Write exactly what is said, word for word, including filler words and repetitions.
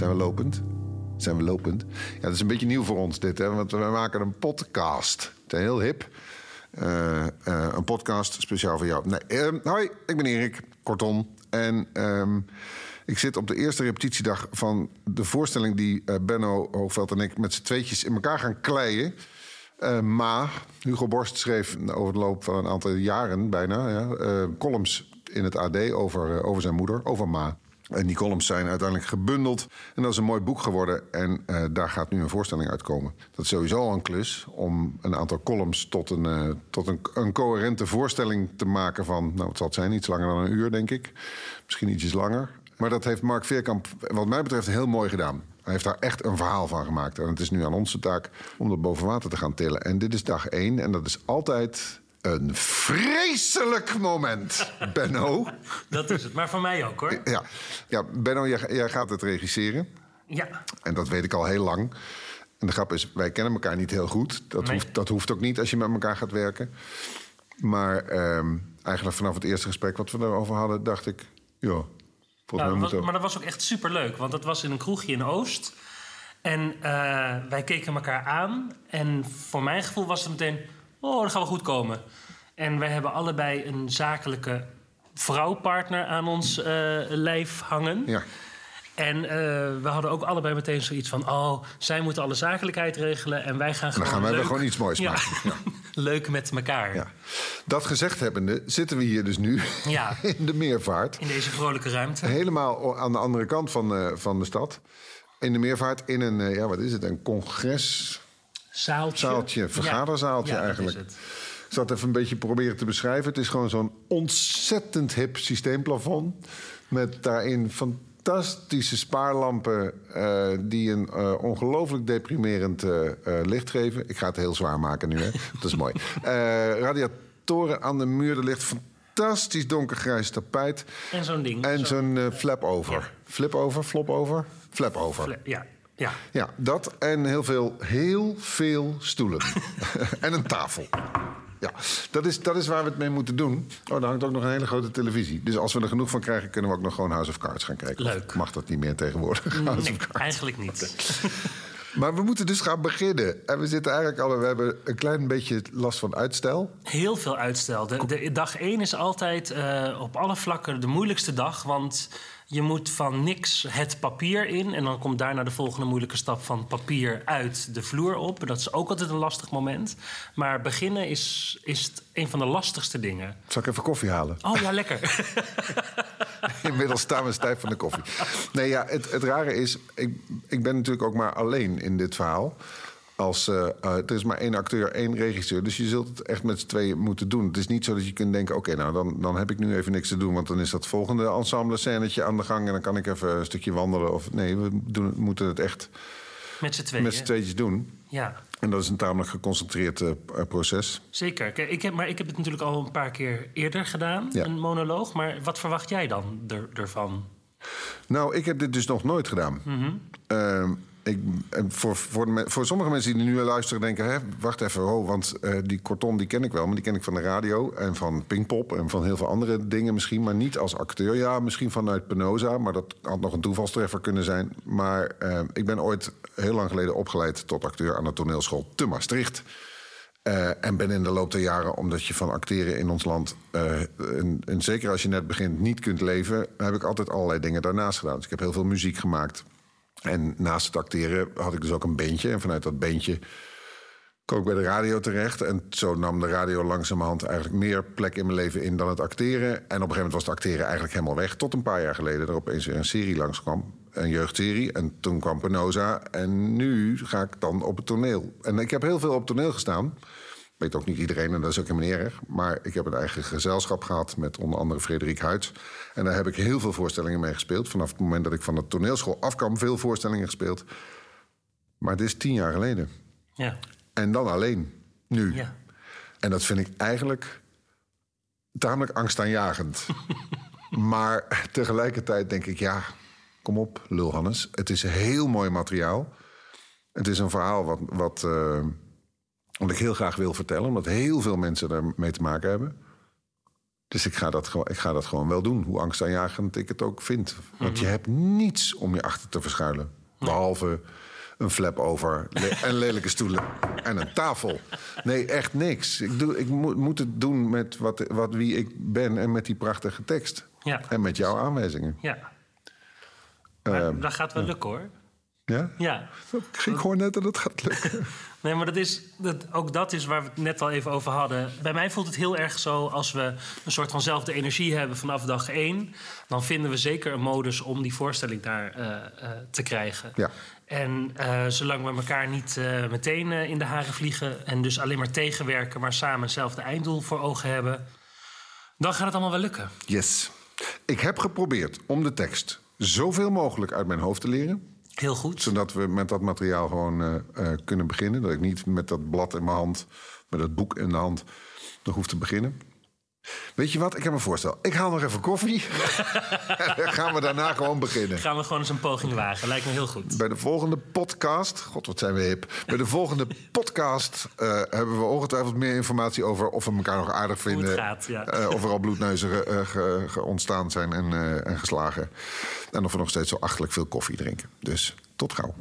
Zijn we lopend? Zijn we lopend? Ja, dat is een beetje nieuw voor ons dit, hè? Want we maken een podcast. Het is heel hip. Uh, uh, een podcast speciaal voor jou. Nee, um, hoi, ik ben Erik, kortom. En um, ik zit op de eerste repetitiedag van de voorstelling die uh, Benno Hoogveld en ik met z'n tweetjes in elkaar gaan kleien. Uh, maar Hugo Borst schreef over de loop van een aantal jaren bijna ja, uh, columns in het A D over, uh, over zijn moeder, over Ma. En die columns zijn uiteindelijk gebundeld. En dat is een mooi boek geworden. En uh, daar gaat nu een voorstelling uitkomen. Dat is sowieso al een klus om een aantal columns tot een, uh, tot een, een coherente voorstelling te maken van... nou, het zal het zijn, iets langer dan een uur, denk ik. Misschien ietsjes langer. Maar dat heeft Mark Veerkamp wat mij betreft heel mooi gedaan. Hij heeft daar echt een verhaal van gemaakt. En het is nu aan onze taak om dat boven water te gaan tillen. En dit is dag één. En dat is altijd... een vreselijk moment, Benno. Dat is het, maar voor mij ook, hoor. Ja, ja Benno, jij, jij gaat het regisseren. Ja. En dat weet ik al heel lang. En de grap is, wij kennen elkaar niet heel goed. Dat, nee. hoeft, dat hoeft ook niet als je met elkaar gaat werken. Maar um, eigenlijk vanaf het eerste gesprek wat we daarover hadden... dacht ik, ja, volgens mij moet ook. Maar dat was ook echt superleuk, want dat was in een kroegje in Oost. En uh, wij keken elkaar aan. En voor mijn gevoel was het meteen... oh, dat gaan we goed komen. En wij hebben allebei een zakelijke vrouwpartner aan ons uh, lijf hangen. Ja. En uh, we hadden ook allebei meteen zoiets van... oh, zij moeten alle zakelijkheid regelen en wij gaan gewoon en dan gaan wij leuk... gewoon iets moois ja. maken. Ja. Leuk met elkaar. Ja. Dat gezegd hebbende zitten we hier dus nu ja. in de Meervaart. In deze vrolijke ruimte. Helemaal aan de andere kant van, uh, van de stad. In de Meervaart in een, uh, ja, wat is het, een congres... Zaaltje. Zaaltje, vergaderzaaltje ja, ja, eigenlijk. Dat is het. Ik zal het even een beetje proberen te beschrijven. Het is gewoon zo'n ontzettend hip systeemplafond. Met daarin fantastische spaarlampen... Uh, die een uh, ongelooflijk deprimerend uh, uh, licht geven. Ik ga het heel zwaar maken nu, hè? Dat is mooi. Uh, radiatoren aan de muur, er ligt fantastisch donkergrijs tapijt. En zo'n ding. En zo'n zo'n, uh, flap over. Ja. Flip over, flop over, flap over. Fla- ja. Ja. ja, dat en heel veel, heel veel stoelen. En een tafel. Ja, dat is, dat is waar we het mee moeten doen. Oh, daar hangt ook nog een hele grote televisie. Dus als we er genoeg van krijgen, kunnen we ook nog gewoon House of Cards gaan kijken. Leuk. Of mag dat niet meer tegenwoordig? Nee, eigenlijk niet. Okay. Maar we moeten dus gaan beginnen. En we zitten eigenlijk al... we hebben een klein beetje last van uitstel. Heel veel uitstel. De, de, dag één is altijd uh, op alle vlakken de moeilijkste dag, want... je moet van niks het papier in. En dan komt daarna de volgende moeilijke stap van papier uit de vloer op. Dat is ook altijd een lastig moment. Maar beginnen is, is het een van de lastigste dingen. Zal ik even koffie halen? Oh ja, lekker. Inmiddels staan we stijf van de koffie. Nee, ja, het, het rare is... Ik, ik ben natuurlijk ook maar alleen in dit verhaal. Als, uh, uh, er is maar één acteur, één regisseur. Dus je zult het echt met z'n tweeën moeten doen. Het is niet zo dat je kunt denken... oké, okay, nou, dan, dan heb ik nu even niks te doen... want dan is dat volgende ensemble-scènetje aan de gang... en dan kan ik even een stukje wandelen. Of nee, we doen, moeten het echt met z'n tweeën, met z'n tweetjes doen. Ja. En dat is een tamelijk geconcentreerd uh, proces. Zeker. Kijk, ik heb, maar ik heb het natuurlijk al een paar keer eerder gedaan, ja. Een monoloog. Maar wat verwacht jij dan er, ervan? Nou, ik heb dit dus nog nooit gedaan. Mm-hmm. Uh, Ik, voor, voor, de, voor sommige mensen die nu luisteren denken... Hè, wacht even, oh, want uh, die Corton die ken ik wel... maar die ken ik van de radio en van Pinkpop... en van heel veel andere dingen misschien, maar niet als acteur. Ja, misschien vanuit Penosa, maar dat had nog een toevalstreffer kunnen zijn. Maar uh, ik ben ooit heel lang geleden opgeleid tot acteur... aan de toneelschool te Maastricht. Uh, en ben in de loop der jaren, omdat je van acteren in ons land... Uh, en, en zeker als je net begint niet kunt leven... heb ik altijd allerlei dingen daarnaast gedaan. Dus ik heb heel veel muziek gemaakt... En naast het acteren had ik dus ook een bandje. En vanuit dat bandje kwam ik bij de radio terecht. En zo nam de radio langzamerhand eigenlijk meer plek in mijn leven in dan het acteren. En op een gegeven moment was het acteren eigenlijk helemaal weg. Tot een paar jaar geleden er opeens weer een serie langskwam. Een jeugdserie. En toen kwam Penosa. En nu ga ik dan op het toneel. En ik heb heel veel op toneel gestaan. Weet ook niet iedereen, en dat is ook helemaal niet erg. Maar ik heb een eigen gezelschap gehad met onder andere Frederik Huyt. En daar heb ik heel veel voorstellingen mee gespeeld. Vanaf het moment dat ik van de toneelschool afkwam, veel voorstellingen gespeeld. Maar het is tien jaar geleden. Ja. En dan alleen, nu. Ja. En dat vind ik eigenlijk tamelijk angstaanjagend. Maar tegelijkertijd denk ik, ja, kom op, lul Hannes. Het is heel mooi materiaal. Het is een verhaal wat... wat uh, Wat ik heel graag wil vertellen, omdat heel veel mensen daarmee te maken hebben. Dus ik ga, dat, ik ga dat gewoon wel doen, hoe angstaanjagend ik het ook vind. Want mm-hmm. je hebt niets om je achter te verschuilen. Behalve een flap over le- en lelijke stoelen en een tafel. Nee, echt niks. Ik, doe, ik mo- moet het doen met wat, wat wie ik ben en met die prachtige tekst. Ja. En met jouw aanwijzingen. Ja. Maar um, dat gaat wel lukken, hoor. Ja? Ja. Ik hoor net dat het gaat lukken. Nee, maar dat is, dat, ook dat is waar we het net al even over hadden. Bij mij voelt het heel erg zo als we een soort vanzelfde energie hebben vanaf dag één. Dan vinden we zeker een modus om die voorstelling daar uh, uh, te krijgen. Ja. En uh, zolang we elkaar niet uh, meteen uh, in de haren vliegen en dus alleen maar tegenwerken, maar samen hetzelfde einddoel voor ogen hebben, dan gaat het allemaal wel lukken. Yes. Ik heb geprobeerd om de tekst zoveel mogelijk uit mijn hoofd te leren. Heel goed. Zodat we met dat materiaal gewoon uh, uh, kunnen beginnen. Dat ik niet met dat blad in mijn hand, met dat boek in de hand, nog hoef te beginnen. Weet je wat? Ik heb een voorstel. Ik haal nog even koffie. En dan gaan we daarna gewoon beginnen. Gaan we gewoon eens een poging wagen. Lijkt me heel goed. Bij de volgende podcast... God, wat zijn we hip. Bij de volgende podcast uh, hebben we ongetwijfeld meer informatie over of we elkaar nog aardig vinden. Hoe het gaat, ja. Uh, of er al bloedneuzen uh, ge, ge, ge ontstaan zijn en, uh, en geslagen. En of we nog steeds zo achterlijk veel koffie drinken. Dus tot gauw.